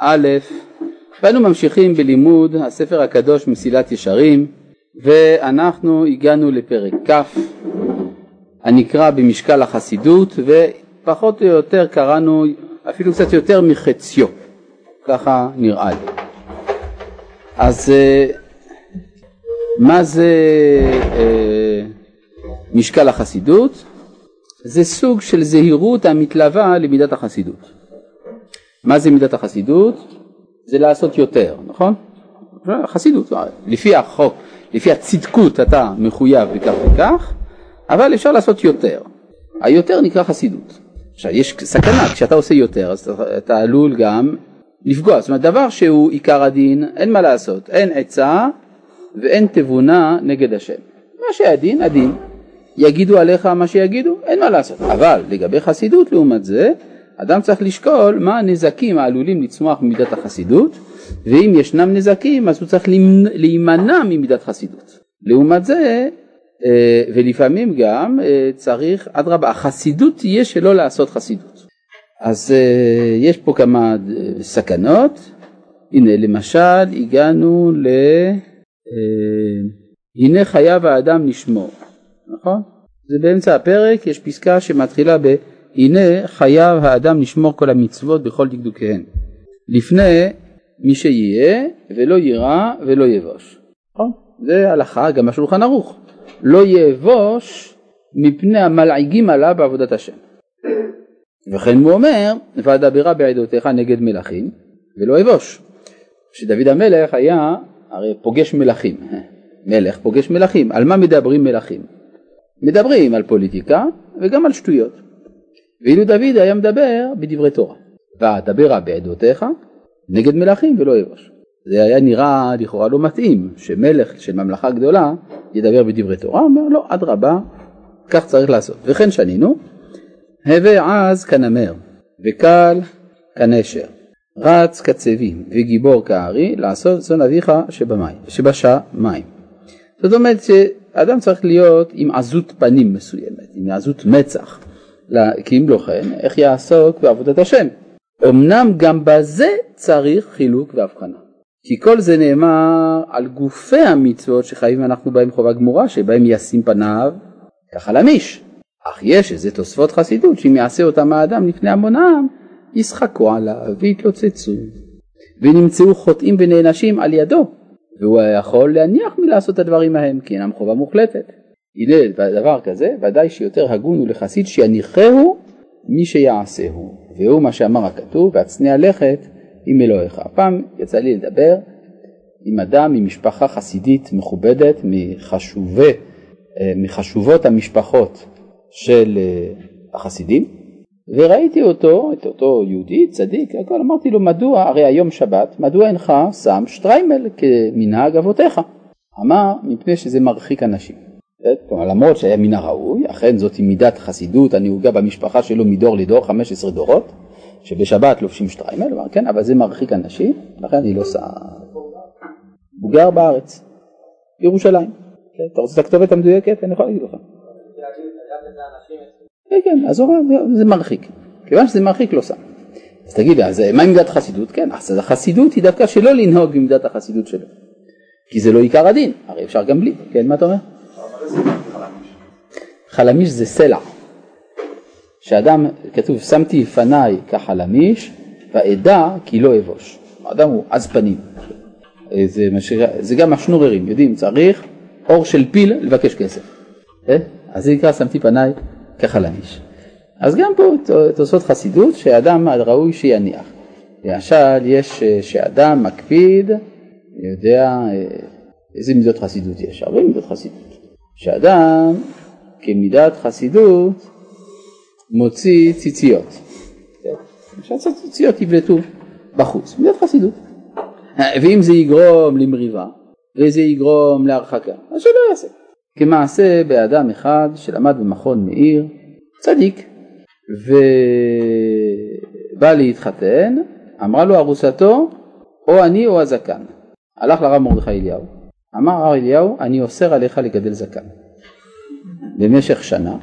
א', ואנו ממשיכים בלימוד הספר הקדוש מסילת ישרים, ואנחנו הגענו לפרק כ' הנקרא במשקל החסידות, ופחות או יותר קראנו אפילו קצת יותר מחציו, ככה נראה לי. אז מה זה משקל החסידות? זה סוג של זהירות המתלווה למידת החסידות. מה זה מידת החסידות? זה לעשות יותר, נכון? חסידות, לפי החוק, לפי הצדקות אתה מחויב בכך וכך, אבל אפשר לעשות יותר. היותר נקרא חסידות. עכשיו, יש סכנה, כשאתה עושה יותר, אז אתה עלול גם לפגוע. זאת אומרת, דבר שהוא עיקר הדין, אין מה לעשות, אין עצה ואין תבונה נגד השם. מה שהדין, הדין. יגידו עליך מה שיגידו, אין מה לעשות. אבל לגבי חסידות, לעומת זה, אדם צריך לשקול מה הנזקים העלולים לצמוח ממידת החסידות, ואם ישנם נזקים, אז הוא צריך להימנע ממידת חסידות. לעומת זה, ולפעמים גם צריך, אדרבה, החסידות תהיה שלא לעשות חסידות. אז יש פה כמה סכנות. הנה, למשל, הגענו ל... הנה חייב האדם לשמור. נכון? זה באמצע הפרק, יש פסקה שמתחילה ב... הנה חייב האדם לשמור כל המצוות בכל דקדוקיהן. לפני מי שיהיה ולא יירא ולא יבוש. נכון? זה הלכה גם בשולחן ערוך. לא יבוש מפני המלעיגים עליו בעבודת השם. וכן הוא אומר, ואדברה בעדותיך נגד מלכים ולא יבוש. שדוד המלך היה הרי פוגש מלכים. מלך פוגש מלכים. על מה מדברים מלכים? מדברים על פוליטיקה וגם על שטויות. ואילו דוד היה מדבר בדברי תורה. ואדברה בעדותיך נגד מלכים ולא יבוש. זה היה נראה לכאורה לא מתאים, שמלך של ממלכה גדולה ידבר בדברי תורה, אומר לו, אדרבה, כך צריך לעשות. וכן שנינו, הווה עז כנמר, וקל כנשר, רץ כצבים, וגיבור כארי, לעשות צאן אביך שבשמיים. זאת אומרת שאדם צריך להיות עם עזות פנים מסוימת, עם עזות מצח, כי אם לא כן, איך יעסוק בעבודת השם? אמנם גם בזה צריך חילוק והבחנה. כי כל זה נאמר על גופי המצוות שחייבים אנחנו בהם חובה גמורה, שבהם ישים פניו כחלמיש. אך יש איזה תוספות חסידות, שאם יעשה אותם האדם לפני המונם, ישחקו עליו ויתלוצצו. ונמצאו חוטאים ונענשים על ידו, והוא יכול להניח מלעשות את הדברים ההם, כי אינם חובה מוחלטת. הלל בדבר כזה, ודאי שיותר הגון הוא לחסיד שיניחהו מי שיעשהו. והוא מה שאמר הכתוב, והצנע לכת, עם אלוהיך. הפעם יצא לי לדבר עם אדם ממשפחה חסידית מכובדת, מחשובות המשפחות של החסידים, וראיתי אותו, את אותו יהודי צדיק, הכל אמרתי לו, מדוע, הרי היום שבת, מדוע אינך שם שטריימל כמנהג אבותיך? אמר, מפני שזה מרחיק אנשים. למרות שהיה מן הראוי, אכן זאת מידת חסידות הנהוגה במשפחה שלו מדור לדור, 15 דורות, שבשבת לובשים שטריימל, כן, אבל זה מרחיק אנשים, לכן אני לא שם. הוא גר בארץ, ירושלים. אתה רוצה לכתוב את המדויקת? אני יכול להגיד לך. כן, אז זה מרחיק. כיוון שזה מרחיק לא שם. אז תגיד, אז מה מידת חסידות? כן, אז החסידות היא דווקא שלא לנהוג במידת החסידות שלו. כי זה לא עיקר הדין, הרי אפשר גם בלי. כן, מה אתה אומר? חלמיש זה סלע. שאדם, כתוב, שמתי פניי כחלמיש, ועדה כי לא אבוש. האדם הוא עז פנים. זה גם השנוררים, יודעים, צריך אור של פיל לבקש כסף. אז זה נקרא, שמתי פניי כחלמיש. אז גם פה תוספות חסידות, שאדם ראוי שיניח. למשל, יש שאדם מקפיד, אני יודע, איזה מידות חסידות יש? הרבה מידות חסידות. שאדם, כמידת חסידות, מוציא ציציות. שהציציות יבלטו בחוץ. מידת חסידות. ואם זה יגרום למריבה, וזה יגרום להרחקה, אז שלא יעשה. כמעשה באדם אחד שלמד במכון מאיר, צדיק, ובא להתחתן, אמרה לו ארוסתו, או אני או הזקן. הלך לרב מרדכי אליהו. אמר הרב אליהו, אני אוסר עליך לגדל זקן. במשך שנה,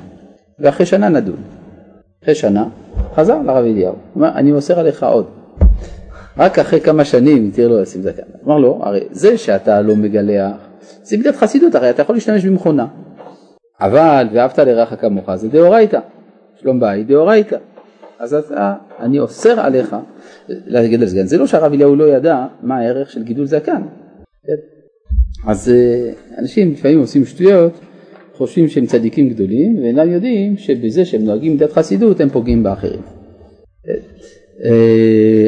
ואחרי שנה נדון. אחרי שנה, חזר לרב אליהו. הוא אומר, אני אוסר עליך עוד. רק אחרי כמה שנים יתיר לו לשים זקן. אמר לו, הרי זה שאתה לא מגלח, זה מידת חסידות, הרי אתה יכול להשתמש במכונה. אבל ואהבת לרעך כמוך, זה דאורייתא. שלום בית, דאורייתא. אז אתה, אני אוסר עליך לגדל זקן. זה לא שהרב אליהו לא ידע מה הערך של גידול זקן. אז אנשים לפעמים עושים שטויות, חושבים שהם צדיקים גדולים, ואינם יודעים שבזה שהם נוהגים מידת חסידות, הם פוגעים באחרים.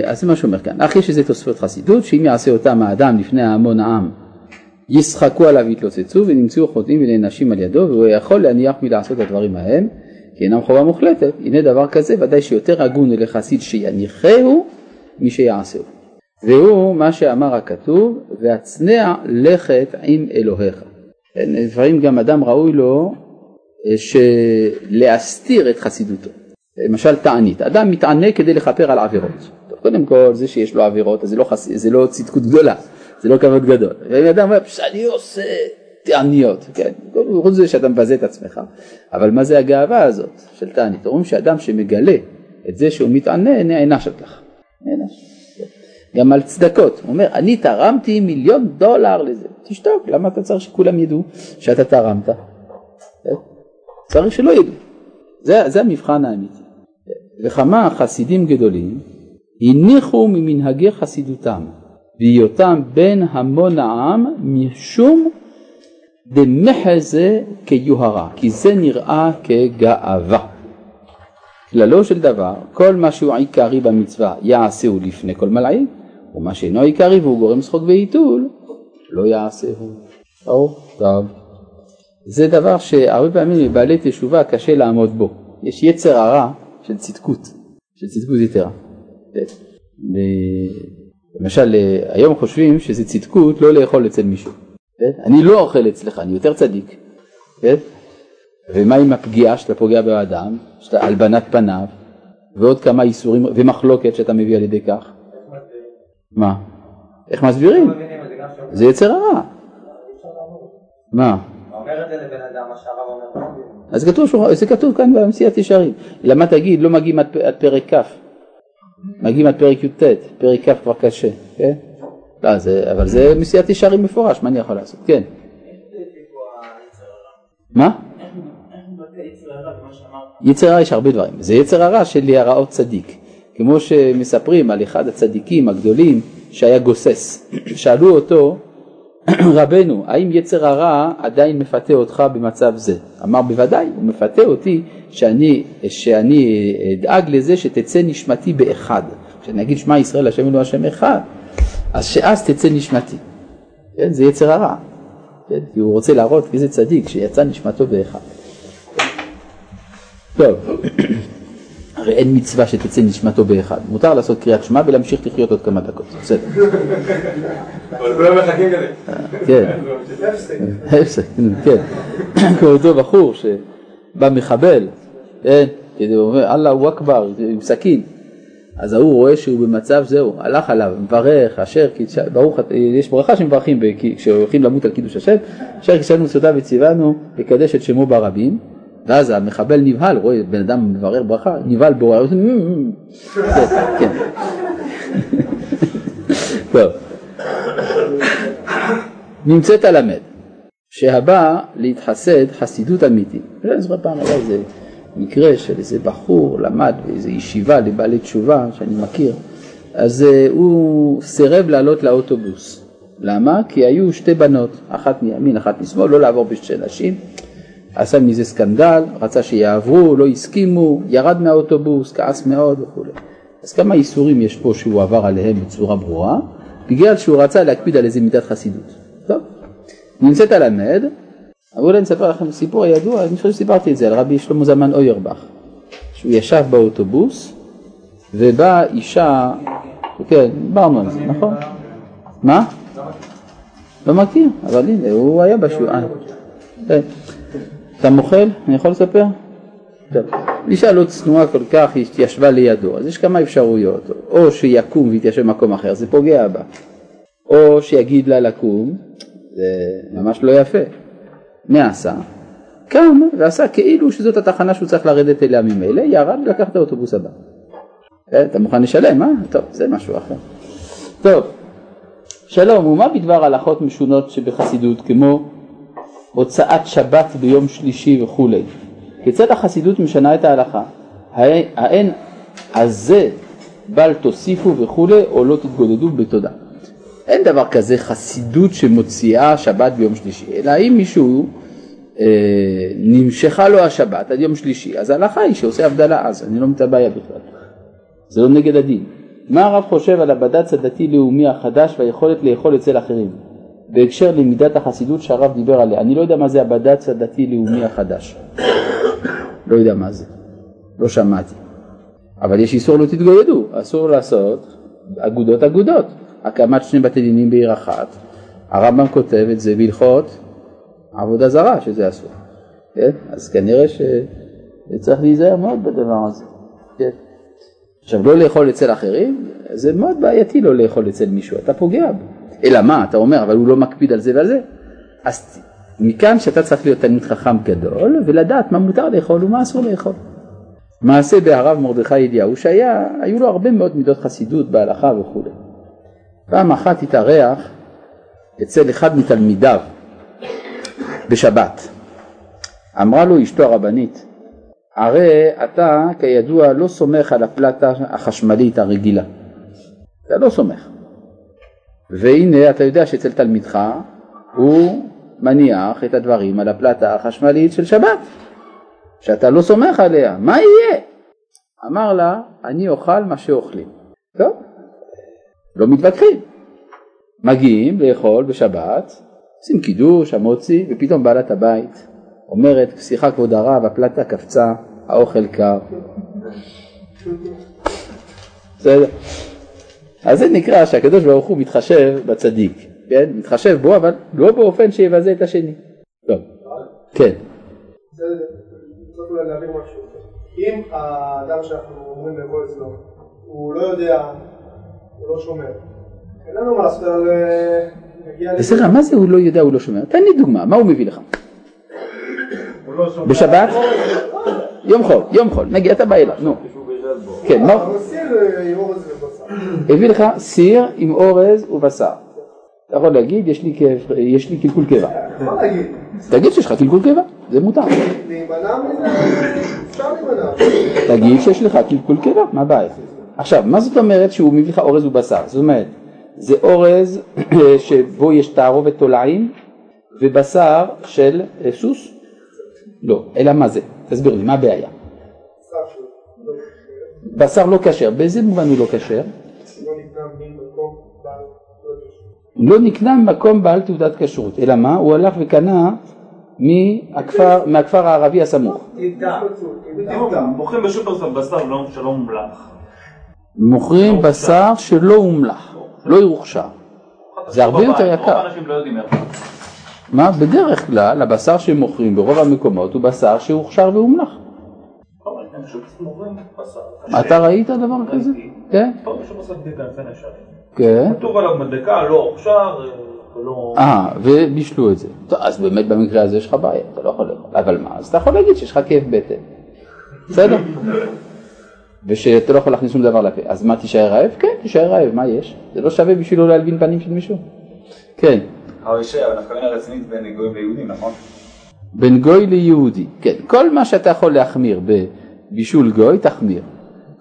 אז זה מה שאומר כאן. אך יש איזה תוספות חסידות, שאם יעשה אותם האדם לפני ההמון העם, ישחקו עליו והתלוצצו, ונמצאו חוטאים ונענשים על ידו, והוא יכול להניח מלעשות הדברים ההם, כי אינם חובה מוחלטת. הנה דבר כזה, ודאי שיותר הגון לחסיד שיניחהו, מי שיעשהו. זהו מה שאמר הכתוב, והצנע לכת עם אלוהיך. לפעמים גם אדם ראוי לו להסתיר את חסידותו. למשל תענית, אדם מתענה כדי לכפר על עבירות. טוב, קודם כל זה שיש לו עבירות, אז זה לא צדקות גדולה, זה לא כבוד גדול. ואדם אומר, אני עושה תעניות, כן? חוץ זה שאתה מבזה את עצמך. אבל מה זה הגאווה הזאת של תענית? אומרים שאדם שמגלה את זה שהוא מתענה, נענש לך. גם על צדקות, הוא אומר, אני תרמתי $1,000,000 לזה. תשתוק, למה אתה צריך שכולם ידעו שאתה תרמת? צריך שלא ידעו. זה המבחן האמיתי. וכמה חסידים גדולים הניחו ממנהגי חסידותם, בהיותם בין המון העם, משום דמחזה כיוהרה, כי זה נראה כגאווה. כללו של דבר, כל מה שהוא עיקרי במצווה יעשהו לפני כל מלאי, ומה שאינו עיקרי והוא גורם שחוק ועיתול, לא יעשהו. טוב. זה דבר שהרבה פעמים לבעלי תשובה קשה לעמוד בו. יש יצר הרע של צדקות, יתרה. למשל, היום חושבים שזה צדקות לא לאכול אצל מישהו. אני לא אוכל אצלך, אני יותר צדיק. ומה עם הפגיעה שאתה פוגע באדם, שאתה הלבנת פניו, ועוד כמה איסורים ומחלוקת שאתה מביא על ידי כך? מה? איך מסבירים? זה יצר הרע. מה? אומר את זה לבן אדם, מה שהרב אומר. אז זה כתוב כאן במסילת ישרים. למה תגיד, לא מגיעים עד פרק כף. מגיעים עד פרק י"ט, פרק כף כבר קשה. לא, אבל זה מסילת ישרים מפורש, מה אני יכול לעשות? כן. מה? יצר הרע יש הרבה דברים. זה יצר הרע של להיראות צדיק. כמו שמספרים על אחד הצדיקים הגדולים שהיה גוסס. שאלו אותו, רבנו, האם יצר הרע עדיין מפתה אותך במצב זה? אמר בוודאי, הוא מפתה אותי שאני אדאג לזה שתצא נשמתי באחד. כשאני אגיד שמע ישראל השם אלוהינו השם אחד, אז שאז תצא נשמתי. כן, זה יצר הרע. כן, כי הוא רוצה להראות איזה צדיק שיצא נשמתו באחד. טוב, הרי אין מצווה שתצא נשמתו באחד. מותר לעשות קריאת שמע ולהמשיך לחיות עוד כמה דקות. בסדר. אבל כולם מחכים כזה. כן. הפסק. כן. כאותו בחור שבא מחבל, כדי אומר, אללה הוא אכבר, עם סכין. אז הוא רואה שהוא במצב זהו, הלך עליו, מברך, אשר, יש ברכה שמברכים כשהולכים למות על קידוש השם, אשר קידשנו סודה וציוונו, לקדש את שמו ברבים, ואז המחבל נבהל, רואה בן אדם מברר ברכה, נבהל בורר, כן. טוב. נמצאת הלמד, שהבא להתחסד חסידות אמיתית. אני זוכר פעם עליו זה מקרה של איזה בחור למד באיזה ישיבה לבעלי תשובה שאני מכיר, אז הוא סירב לעלות לאוטובוס. למה? כי היו שתי בנות, אחת מימין, אחת משמאל, לא לעבור בשתי נשים, עשה מזה סקנדל, רצה שיעברו, לא הסכימו, ירד מהאוטובוס, כעס מאוד וכו'. אז כמה איסורים יש פה שהוא עבר עליהם בצורה ברורה, בגלל שהוא רצה להקפיד על איזה מידת חסידות. טוב, נמצאת הלמד, אבל אני אספר לכם סיפור הידוע, אני חושב שסיפרתי את זה על רבי שלמה זלמן אויערבך, שהוא ישב באוטובוס, ובאה אישה, כן, ברנו על זה, נכון? מה? לא מכיר, אבל הנה, הוא היה בשיעור. אתה מוכל? אני יכול לספר? טוב. אישה לא צנועה כל כך, היא ישבה לידו. אז יש כמה אפשרויות. או שיקום ויתיישב במקום אחר, זה פוגע בה. או שיגיד לה לקום, זה ממש לא יפה. מה עשה? קם ועשה כאילו שזאת התחנה שהוא צריך לרדת אליה ממילא, ירד ולקח את האוטובוס הבא. אתה מוכן לשלם, אה? טוב, זה משהו אחר. טוב, שלום, ומה בדבר הלכות משונות שבחסידות, כמו הוצאת שבת ביום שלישי וכו'. כיצד החסידות משנה את ההלכה? האין הזה בל תוסיפו וכו', או לא תתגודדו בתודה. אין דבר כזה חסידות שמוציאה שבת ביום שלישי, אלא אם מישהו נמשכה לו השבת עד יום שלישי, אז ההלכה היא שעושה הבדלה, אז אני לא מתבעיה בכלל. זה לא נגד הדין. מה הרב חושב על הבד"ץ הדתי-לאומי החדש והיכולת לאכול אצל אחרים? בהקשר למידת החסידות שהרב דיבר עליה. אני לא יודע מה זה הבד"ץ הדתי-לאומי החדש. לא יודע מה זה. לא שמעתי. אבל יש איסור לא תתגודדו. אסור לעשות אגודות. הקמת שני בתי דינים בעיר אחת. הרמב"ם כותב את זה בהלכות עבודה זרה, שזה אסור. כן? אז כנראה שצריך להיזהר מאוד בדבר הזה. כן? עכשיו, לא לאכול אצל אחרים, זה מאוד בעייתי לא לאכול אצל מישהו, אתה פוגע בו. אלא מה, אתה אומר, אבל הוא לא מקפיד על זה ועל זה. אז מכאן שאתה צריך להיות תלמיד חכם גדול, ולדעת מה מותר לאכול ומה אסור לאכול. מעשה בהרב מרדכי אליהו, שהיו לו הרבה מאוד מידות חסידות בהלכה וכו'. פעם אחת התארח אצל אחד מתלמידיו בשבת. אמרה לו אשתו הרבנית, הרי אתה כידוע לא סומך על הפלטה החשמלית הרגילה. אתה לא סומך. והנה אתה יודע שאצל תלמידך הוא מניח את הדברים על הפלטה החשמלית של שבת. שאתה לא סומך עליה. מה יהיה? אמר לה, אני אוכל מה שאוכלים. טוב? לא מתווכחים. מגיעים לאכול בשבת, עושים קידוש, המוציא, ופתאום בעלת הבית אומרת, שיחה כבוד הרב, הפלטה קפצה, האוכל קר. בסדר. אז זה נקרא שהקדוש ברוך הוא מתחשב בצדיק. כן? מתחשב בו, אבל לא באופן שיבזה את השני. טוב. כן. זה צריך להבין משהו. אם האדם שאנחנו אומרים לבוא אצלו, הוא לא יודע, הוא לא שומע. אין לנו מה שאתה נגיע... בסדר, מה זה הוא לא יודע, הוא לא שומע? תן לי דוגמה, מה הוא מביא לך? בשבת? יום חול, נגיד, אתה בא אליו, נו. כן, מה? הביא לך סיר עם אורז ובשר. אתה יכול להגיד, יש לי קלקול קיבה. תגיד שיש לך קלקול קיבה, זה מותר. תגיד שיש לך קלקול קיבה, מה הבעיה? עכשיו, מה זאת אומרת שהוא מביא לך אורז ובשר? זאת אומרת, זה אורז שבו יש תערובת תולעים ובשר של סוס? לא, אלא מה זה? תסביר לי, מה הבעיה? בשר לא כשר, באיזה מובן הוא לא כשר? לא נקנה ממקום בעל תעודת כשרות, אלא מה? הוא הלך וקנה מהכפר הערבי הסמוך. מוכרים בשופרסל בשר שלא הומלח. מוכרים בשר שלא הומלח, לא ירוכשר. זה הרבה יותר יקר. רוב האנשים לא יודעים איך. מה? בדרך כלל, הבשר שמוכרים ברוב המקומות הוא בשר שהוכשר והומלח. אתה ראית דבר כזה? כן. פעם משהו עושה בדיקה על פן השארים. כן. כתוב עליו מדקה, לא הוכשר, ולא... ובישלו את זה. אז באמת במקרה הזה יש לך בעיה, אתה לא יכול לאכול. אבל מה? אז אתה יכול להגיד שיש לך כאב בטן. בסדר? ושאתה לא יכול להכניס שום דבר לפה. אז מה, תישאר רעב? כן, תישאר רעב, מה יש? זה לא שווה בשבילו להלבין פנים של מישהו. כן. הרישה, אבל נפקמנה רצינית בין גוי ליהודים, נכון? בין גוי ליהודי, כן. כל מה שאתה יכול להחמיר בבישול גוי, תחמיר.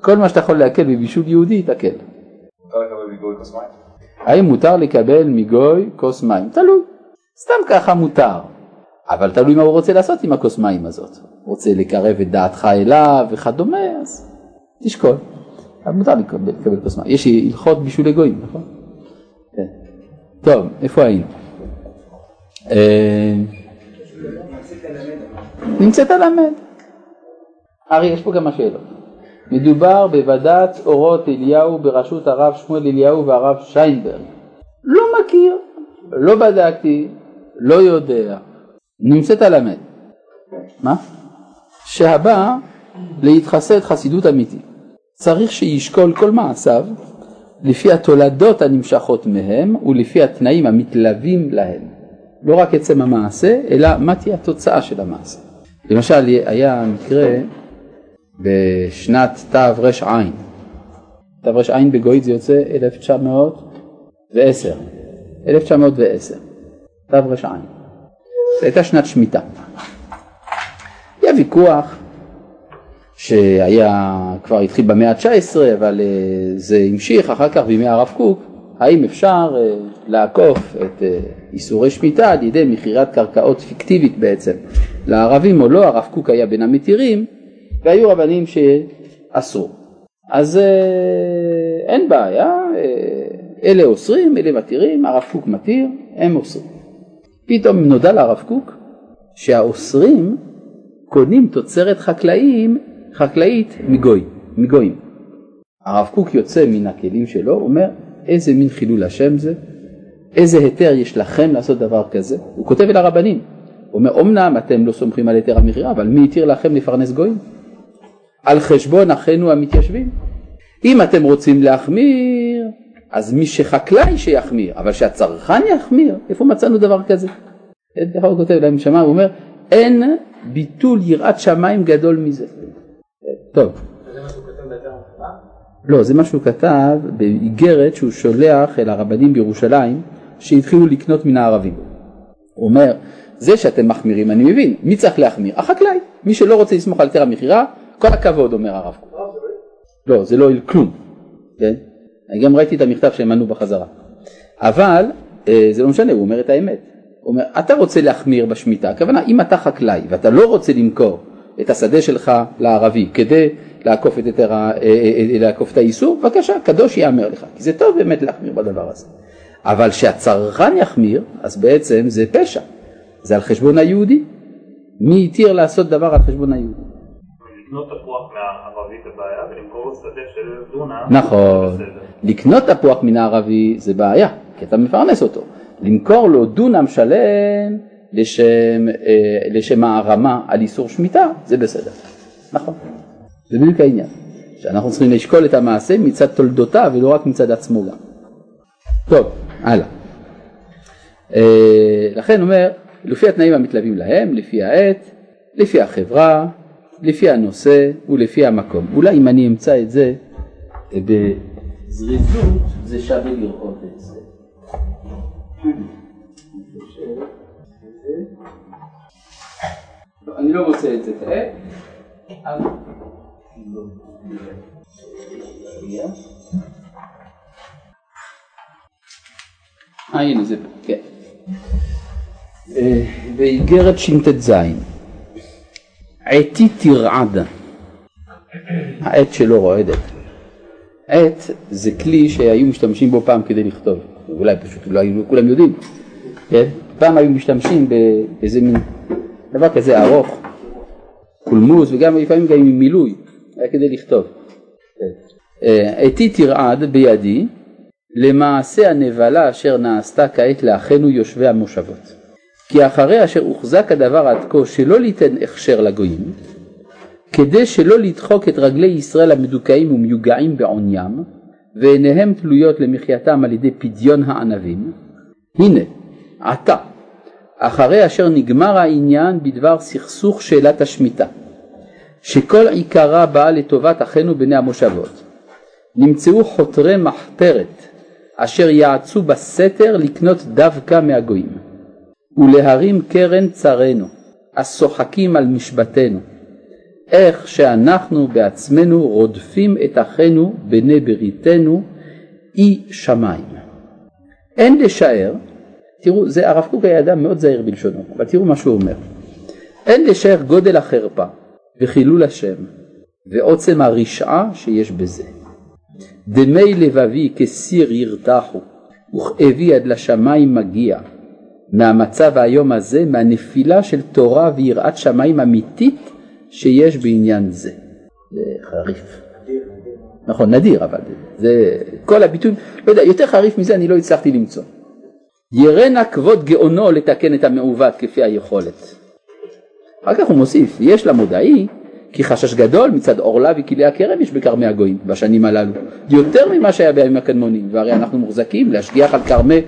כל מה שאתה יכול להקל בבישול יהודי, תקל. מותר לקבל מגוי כוס מים? האם מותר לקבל מגוי כוס מים? תלוי. סתם ככה מותר. אבל תלוי מה הוא רוצה לעשות עם הכוס מים הזאת. הוא רוצה לקרב את דעתך אליו וכדומה, אז תשקול. אבל מותר לקבל כוס מים. יש הלכות בישול לגויים, נכון? כן. טוב, איפה היינו? נמצאת הלמד. ארי, יש פה כמה שאלות. מדובר בבד"ץ אורות אליהו בראשות הרב שמואל אליהו והרב שיינברג. לא מכיר, לא בדקתי, לא יודע. נמצאת הלמד. מה? שהבא להתחסד חסידות אמיתי. צריך שישקול כל מעשיו לפי התולדות הנמשכות מהם ולפי התנאים המתלווים להם. לא רק עצם המעשה, אלא מה תהיה התוצאה של המעשה. למשל, היה מקרה בשנת תו רש עין. תו רש עין בגויית זה יוצא 1900 1910, תו רשען. זו הייתה שנת שמיטה. היה ויכוח שהיה, כבר התחיל במאה ה-19, אבל זה המשיך אחר כך בימי הרב קוק, האם אפשר לעקוף את איסורי שמיטה על ידי מכירת קרקעות פיקטיבית בעצם לערבים או לא. הרב קוק היה בין המתירים והיו רבנים שאסרו. אז אין בעיה, אלה אוסרים, אלה מתירים, הרב קוק מתיר, הם אוסרים. פתאום נודע לרב קוק שהאוסרים קונים תוצרת חקלאית מגויים. הרב קוק יוצא מן הכלים שלו, אומר איזה מין חילול השם זה, איזה היתר יש לכם לעשות דבר כזה. הוא כותב אל הרבנים, הוא אומר אומנם אתם לא סומכים על היתר המכירה, אבל מי יתיר לכם לפרנס גויים? על חשבון אחינו המתיישבים. אם אתם רוצים להחמיר, אז מי שחקלאי שיחמיר, אבל שהצרכן יחמיר, איפה מצאנו דבר כזה? ככה הוא כותב להם שמה, הוא אומר אין ביטול יראת שמיים גדול מזה. טוב. זה משהו קטן ביתר המכירה? לא, זה משהו כתב באיגרת שהוא שולח אל הרבנים בירושלים שהתחילו לקנות מן הערבים. הוא אומר, זה שאתם מחמירים אני מבין, מי צריך להחמיר? החקלאי, מי שלא רוצה לסמוך על היתר המכירה, כל הכבוד, אומר הרב. לא, זה לא כלום. כן? אני גם ראיתי את המכתב שהם ענו בחזרה. אבל זה לא משנה, הוא אומר את האמת. הוא אומר, אתה רוצה להחמיר בשמיטה, הכוונה, אם אתה חקלאי ואתה לא רוצה למכור את השדה שלך לערבי כדי לעקוף את האיסור, בבקשה, קדוש יאמר לך, כי זה טוב באמת להחמיר בדבר הזה. אבל שהצרכן יחמיר, אז בעצם זה פשע. זה על חשבון היהודי. מי יתיר לעשות דבר על חשבון היהודי? לקנות תפוח מהערבי זה בעיה, ולמכור שדה של דונה. נכון, לקנות תפוח מן הערבי זה בעיה, כי אתה מפרנס אותו. למכור לו דונם שלם לשם הערמה על איסור שמיטה, זה בסדר. נכון. זה בדיוק העניין, שאנחנו צריכים לשקול את המעשה מצד תולדותיו ולא רק מצד עצמו גם. טוב, הלאה. לכן אומר, לפי התנאים המתלווים להם, לפי העת, לפי החברה, לפי הנושא ולפי המקום. אולי אם אני אמצא את זה בזריזות, זה שווה לראות את זה. אני לא מוצא את זה כעת, אבל... הנה זה פה, כן. באיגרת ש"ט ז' עתי תרעד, העט שלא רועדת. עט זה כלי שהיו משתמשים בו פעם כדי לכתוב, אולי פשוט לא כולם יודעים, כן? פעם היו משתמשים באיזה מין דבר כזה ארוך, קולמוס, וגם לפעמים גם עם מילוי, היה כדי לכתוב. עתי תרעד בידי למעשה הנבלה אשר נעשתה כעת לאחינו יושבי המושבות, כי אחרי אשר הוחזק הדבר עד כה שלא ליתן הכשר לגויים, כדי שלא לדחוק את רגלי ישראל המדוכאים ומיוגעים בעוניים, ועיניהם תלויות למחייתם על ידי פדיון הענבים, הנה, עתה, אחרי אשר נגמר העניין בדבר סכסוך שאלת השמיטה, שכל עיקרה באה לטובת אחינו בני המושבות, נמצאו חותרי מחתרת, אשר יעצו בסתר לקנות דווקא מהגויים, ולהרים קרן צרנו, השוחקים על משבטנו, איך שאנחנו בעצמנו רודפים את אחינו בני בריתנו, אי שמיים. אין לשער, תראו, זה הרב קוק היה אדם מאוד זהיר בלשונו, אבל תראו מה שהוא אומר. אין לשער גודל החרפה, וחילול השם, ועוצם הרשעה שיש בזה. דמי לבבי כסיר ירתחו, וכאבי עד לשמיים מגיע, מהמצב היום הזה, מהנפילה של תורה ויראת שמיים אמיתית שיש בעניין זה. זה חריף. נדיר. נכון, נדיר, אבל זה כל הביטויים, לא יודע, יותר חריף מזה אני לא הצלחתי למצוא. ירנה כבוד גאונו לתקן את המעוות כפי היכולת. אחר כך הוא מוסיף, יש למודעי, כי חשש גדול מצד אורלה וכלי הכרם יש בקרמי הגויים בשנים הללו, יותר ממה שהיה בימים הקדמונים, והרי אנחנו מוחזקים להשגיח על קרמי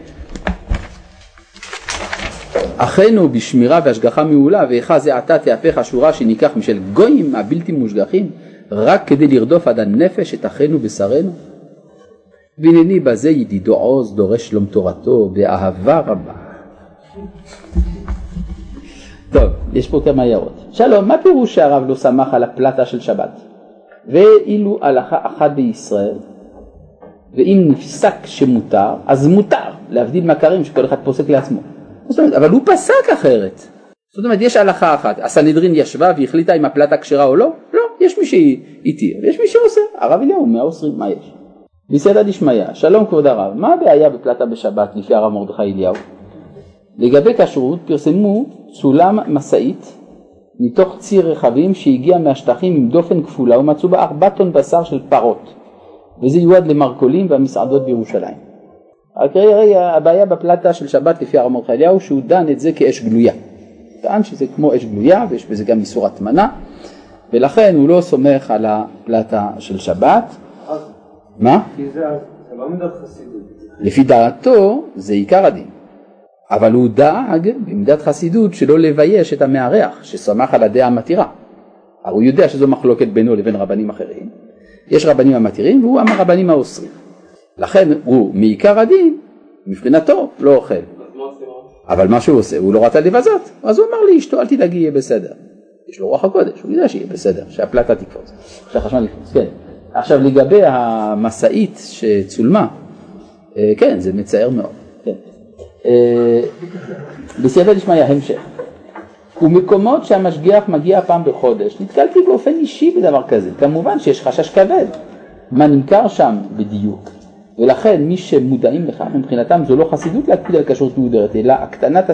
אחינו בשמירה והשגחה מעולה, ואיכה זה עתה תהפך השורה שניקח משל גויים הבלתי מושגחים, רק כדי לרדוף עד הנפש את אחינו בשרנו. בענייני בזה ידידו עוז דורש שלום תורתו באהבה רבה. טוב, יש פה כמה הערות. שלום, מה פירוש שהרב לא שמח על הפלטה של שבת? ואילו הלכה אחת בישראל, ואם נפסק שמותר, אז מותר, להבדיל מהקרים שכל אחד פוסק לעצמו. זאת אומרת, אבל הוא פסק אחרת. זאת אומרת, יש הלכה אחת, הסנהדרין ישבה והחליטה אם הפלטה כשרה או לא? לא, יש מי שאיתי, ויש מי שעושה. הרב אליהו, 120, מה יש? בסייעתא דשמיא, שלום כבוד הרב, מה הבעיה בפלטה בשבת לפי הרב מרדכי אליהו? לגבי כשרות פרסמו צולם מסעית מתוך ציר רחבים שהגיע מהשטחים עם דופן כפולה ומצאו בה 4 טון בשר של פרות, וזה יועד למרקולים והמסעדות בירושלים. הבעיה בפלטה של שבת לפי הרב מרדכי אליהו שהוא דן את זה כאש גלויה. טען שזה כמו אש גלויה ויש בזה גם איסור הטמנה, ולכן הוא לא סומך על הפלטה של שבת. מה? כי זה לא מידת חסידות. לפי דעתו זה עיקר הדין. אבל הוא דאג במידת חסידות שלא לבייש את המארח ששמח על הדעה המתירה. אבל הוא יודע שזו מחלוקת בינו לבין רבנים אחרים. יש רבנים המתירים והוא אמר רבנים האוסרים. לכן הוא מעיקר הדין, מבחינתו לא אוכל. אבל מה שהוא עושה, הוא לא רצה לבזות. אז הוא אמר לי, אשתו, אל תדאגי, יהיה בסדר. יש לו רוח הקודש, הוא יודע שיהיה בסדר, שהפלטה תקפוץ. שהחשמל תקפוץ, כן. עכשיו לגבי המסעית שצולמה, כן, זה מצער מאוד, כן. בסייעתא דשמיא המשך. ומקומות שהמשגיח מגיע פעם בחודש, נתקלתי באופן אישי בדבר כזה, כמובן שיש חשש כבד, מה נמכר שם בדיוק, ולכן מי שמודעים לכך, מבחינתם זו לא חסידות להקפיד על כשרות מהודרת, אלא הקטנת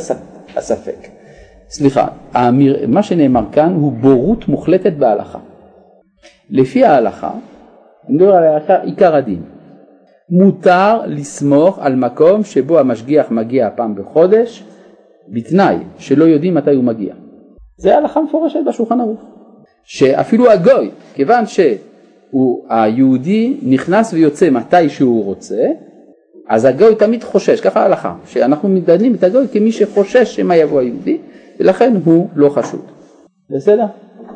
הספק. סליחה, מה שנאמר כאן הוא בורות מוחלטת בהלכה. לפי ההלכה, נדבר על ההלכה עיקר הדין, מותר לסמוך על מקום שבו המשגיח מגיע פעם בחודש, בתנאי שלא יודעים מתי הוא מגיע. זה ההלכה מפורשת בשולחן ערוך. שאפילו הגוי, כיוון שהיהודי נכנס ויוצא מתי שהוא רוצה, אז הגוי תמיד חושש, ככה ההלכה, שאנחנו מדדלים את הגוי כמי שחושש שמה יבוא היהודי, ולכן הוא לא חשוד. בסדר?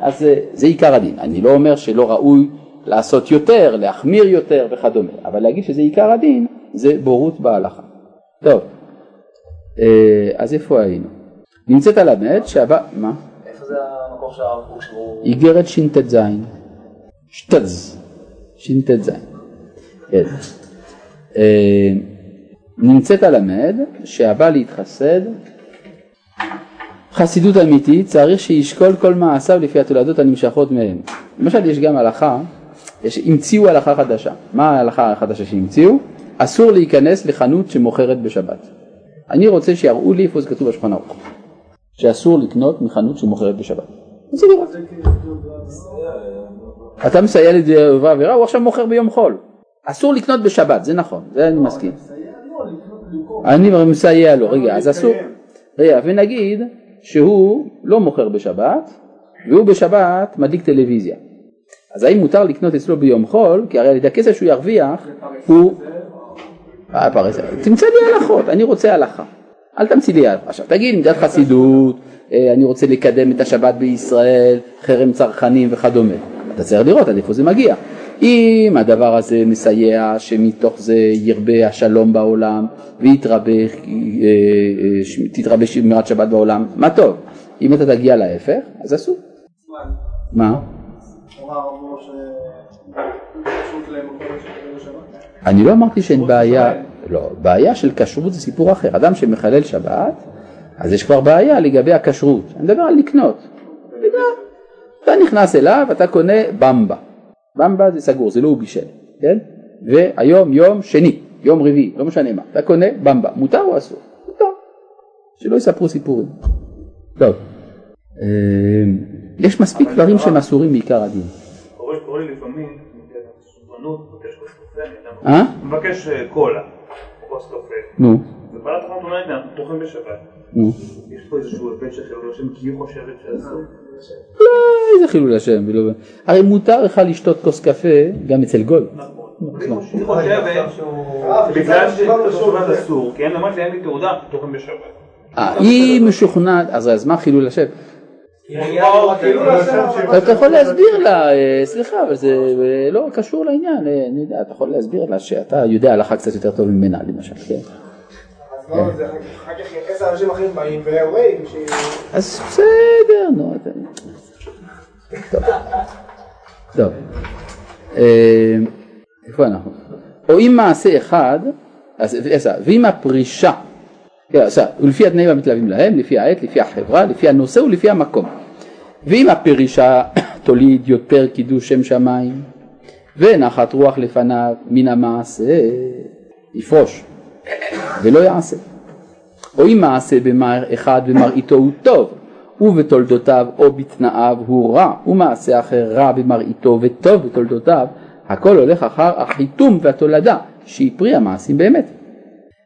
אז זה עיקר הדין. אני לא אומר שלא ראוי לעשות יותר, להחמיר יותר וכדומה, אבל להגיד שזה עיקר הדין, זה בורות בהלכה. טוב, אז איפה היינו? נמצאת הלמד שהבא, מה? איפה זה המקור שהרב קוק? איגרת ש"ט ז. ש"ט ז. כן. נמצאת הלמד שהבא להתחסד, חסידות אמיתית צריך שישקול כל מעשיו לפי התולדות הנמשכות מהם. למשל יש גם הלכה, המציאו הלכה חדשה. מה ההלכה החדשה שהמציאו? אסור להיכנס לחנות שמוכרת בשבת. אני רוצה שיראו לי איפה זה כתוב בשולחן ערוך. שאסור לקנות מחנות שמוכרת בשבת. זה נראה. אתה מסייע לדבר עבירה, הוא עכשיו מוכר ביום חול. אסור לקנות בשבת, זה נכון, זה אני מסכים. אני מסייע לו, רגע, אז אסור. רגע, ונגיד שהוא לא מוכר בשבת, והוא בשבת מדליק טלוויזיה. אז האם מותר לקנות אצלו ביום חול? כי הרי על ידי הכסף שהוא ירוויח, הוא... תמצא לי הלכות, אני רוצה הלכה. אל תמציא לי הלכה. עכשיו, תגיד, מידת חסידות, אני רוצה לקדם את השבת בישראל, חרם צרכנים וכדומה. אתה צריך לראות עד איפה זה מגיע. אם הדבר הזה מסייע שמתוך זה ירבה השלום בעולם, ותתרבה שמירת שבת בעולם, מה טוב. אם אתה תגיע להפך, אז אסור. מה? אני לא אמרתי שאין בעיה, לא, בעיה של כשרות זה סיפור אחר, אדם שמחלל שבת, אז יש כבר בעיה לגבי הכשרות, אני מדבר על לקנות, אתה נכנס אליו, אתה קונה במבה, במבה זה סגור, זה לא הוא בישל, כן? והיום יום שני, יום רביעי, לא משנה מה, אתה קונה במבה, מותר או אסור? מותר, שלא יספרו סיפורים. טוב, יש מספיק דברים שהם אסורים מעיקר הדין. קורא לי לפעמים, מבקש קולה, או כוס קפה. נו. ובעלת אחת אומרת, אנחנו תוכים בשבת. נו. יש פה איזשהו היבט של חילול השם, כי היא חושבת שעשו. לא, איזה חילול השם. הרי מותר לך לשתות כוס קפה גם אצל גוי. נכון. היא חושבת שבגלל שתשובת אסור, כי אין למד להם בתעודה, תוכים בשבת. היא משוכנעת, אז מה חילול השם? אתה יכול להסביר לה, סליחה, אבל זה לא קשור לעניין, אתה יכול להסביר לה שאתה יודע הלכה קצת יותר טוב ממנה, למשל, כן? אז לא, זה אחר כך יחס האנשים אחרים באים ולהורים אז בסדר, נו, טוב, איפה אנחנו? או אם מעשה אחד, ואם הפרישה ולפי התנאים המתלווים להם, לפי העת, לפי החברה, לפי הנושא ולפי המקום. ואם הפרישה תוליד יותר קידוש שם שמיים, ונחת רוח לפניו מן המעשה, יפרוש, ולא יעשה. או אם מעשה במהר אחד במראיתו הוא טוב, ובתולדותיו או בתנאיו הוא רע, ומעשה אחר רע במראיתו וטוב בתולדותיו, הכל הולך אחר החיתום והתולדה, שהיא פרי המעשים באמת.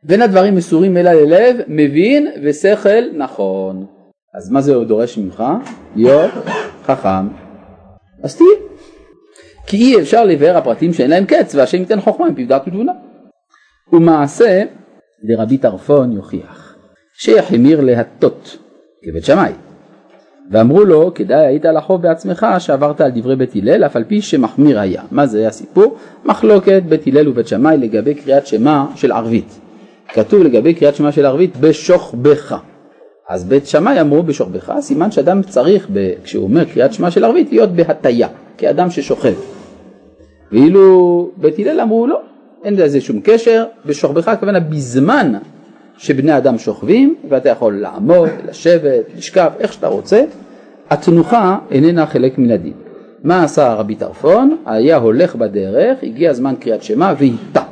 בין הדברים מסורים אלא ללב, מבין ושכל נכון. אז מה זה דורש ממך? להיות חכם. אז תהיה. כי אי אפשר לבאר הפרטים שאין להם קץ, והשם ייתן חוכמה עם פבדת ותבונה. ומעשה, דרבי טרפון יוכיח, שיחמיר להטות כבית שמאי. ואמרו לו, כדאי היית לחוב בעצמך שעברת על דברי בית הלל, אף על פי שמחמיר היה. מה זה היה סיפור? מחלוקת בית הלל ובית שמאי לגבי קריאת שמע של ערבית. כתוב לגבי קריאת שמע של ערבית בשוכבך. אז בית שמאי אמרו בשוכבך, סימן שאדם צריך, כשהוא אומר קריאת שמע של ערבית, להיות בהטיה, כאדם ששוכב. ואילו בית הלל אמרו לא, אין לזה שום קשר, בשוכבך הכוונה בזמן שבני אדם שוכבים, ואתה יכול לעמוד, לשבת, לשכב, איך שאתה רוצה, התנוחה איננה חלק מן הדין. מה עשה רבי טרפון? היה הולך בדרך, הגיע זמן קריאת שמע והיטה,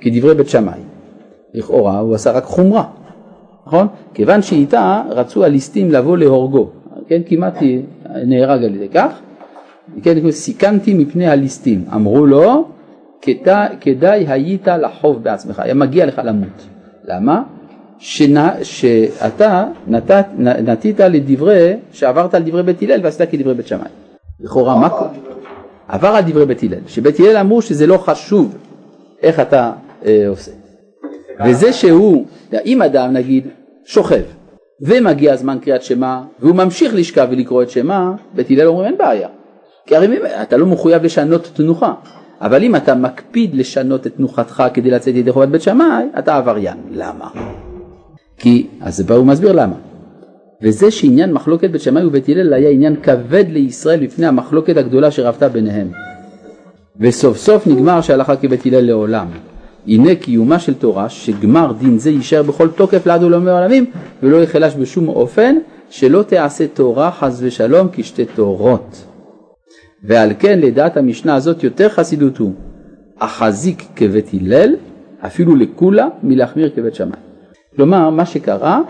כדברי בית שמאי. לכאורה הוא עשה רק חומרה, נכון? כיוון שאיתה רצו הליסטים לבוא להורגו, כן, כמעט נהרג על ידי כך, כן, סיכנתי מפני הליסטים, אמרו לו, כדאי היית לחוב בעצמך, היה מגיע לך למות, למה? שאתה נתית לדברי, שעברת על דברי בית הלל ועשית כדברי בית שמאי, לכאורה מה? עבר על דברי בית הלל, שבית הלל אמרו שזה לא חשוב איך אתה עושה. וזה שהוא, אם אדם נגיד שוכב ומגיע הזמן קריאת שמע והוא ממשיך לשכב ולקרוא את שמע, בית הלל אומרים אין בעיה, כי הרי אתה לא מחויב לשנות תנוחה, אבל אם אתה מקפיד לשנות את תנוחתך כדי לצאת ידי חובת בית שמאי, אתה עבריין. למה? כי, אז בא הוא מסביר למה. וזה שעניין מחלוקת בית שמאי ובית הלל היה עניין כבד לישראל לפני המחלוקת הגדולה שרבתה ביניהם, וסוף סוף נגמר שהלכה כבית הלל לעולם. הנה קיומה של תורה שגמר דין זה יישאר בכל תוקף לעד ולעולמי עולמים, ולא יחלש בשום אופן, שלא תעשה תורה חס ושלום כשתי תורות. ועל כן לדעת המשנה הזאת יותר חסידות הוא החזיק כבית הלל אפילו לכולה מלהחמיר כבית שמאי. כלומר מה שקרה,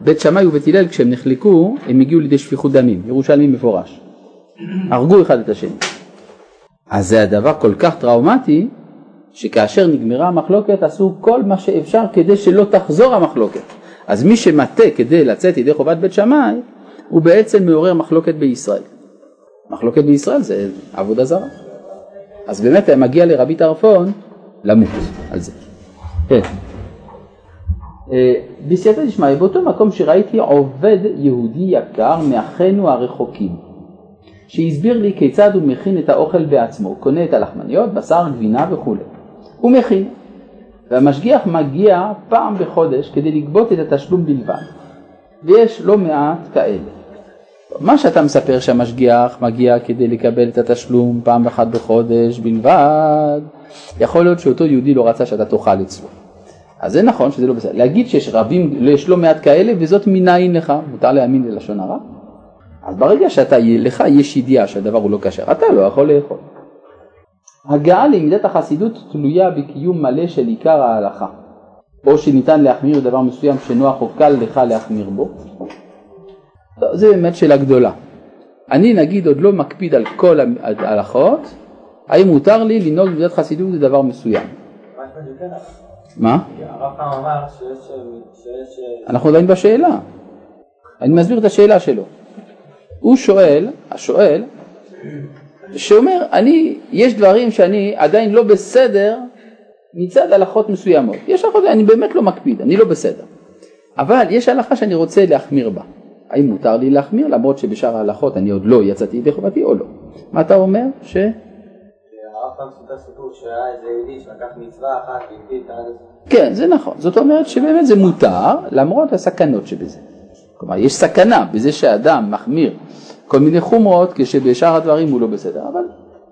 בית שמאי ובית הלל כשהם נחלקו הם הגיעו לידי שפיכות דמים, ירושלמי מפורש, הרגו אחד את השני. אז זה הדבר כל כך טראומטי שכאשר נגמרה המחלוקת עשו כל מה שאפשר כדי שלא תחזור המחלוקת. אז מי שמתה כדי לצאת ידי חובת בית שמאי הוא בעצם מעורר מחלוקת בישראל. מחלוקת בישראל זה עבודה זרה. אז באמת היה מגיע לרבי טרפון למות על זה. כן. בסייעתא דשמיא, באותו מקום שראיתי עובד יהודי יקר מאחינו הרחוקים, שהסביר לי כיצד הוא מכין את האוכל בעצמו, הוא קונה את הלחמניות, בשר, גבינה וכו'. הוא מכין, והמשגיח מגיע פעם בחודש כדי לגבות את התשלום בלבד, ויש לא מעט כאלה. מה שאתה מספר שהמשגיח מגיע כדי לקבל את התשלום פעם אחת בחודש בלבד, יכול להיות שאותו יהודי לא רצה שאתה תאכל אצלו. אז זה נכון שזה לא בסדר. להגיד שיש רבים, יש לא מעט כאלה וזאת מניין לך, מותר להאמין ללשון הרע? אז ברגע שאתה, לך יש ידיעה שהדבר הוא לא קשר, אתה לא יכול לאכול. הגעה למידת החסידות תלויה בקיום מלא של עיקר ההלכה, או שניתן להחמיר דבר מסוים שנוח או קל לך להחמיר בו. זה באמת שאלה גדולה. אני נגיד עוד לא מקפיד על כל ההלכות, האם מותר לי לנהוג מידת חסידות לדבר מסוים? מה? הרב פעם אמר שיש... אנחנו עדיין בשאלה. אני מסביר את השאלה שלו. הוא שואל, השואל, שאומר, יש דברים שאני עדיין לא בסדר מצד הלכות מסוימות. יש הלכות, אני באמת לא מקפיד, אני לא בסדר. אבל יש הלכה שאני רוצה להחמיר בה. האם מותר לי להחמיר, למרות שבשאר ההלכות אני עוד לא יצאתי ידי חובתי או לא. מה אתה אומר? הרב פעם סופר סיפור שהיה איזה יהודי שלקח מצווה אחת והגדיל את העד. כן, זה נכון. זאת אומרת שבאמת זה מותר, למרות הסכנות שבזה. כלומר, יש סכנה בזה שאדם מחמיר כל מיני חומרות, כשבשאר הדברים הוא לא בסדר, אבל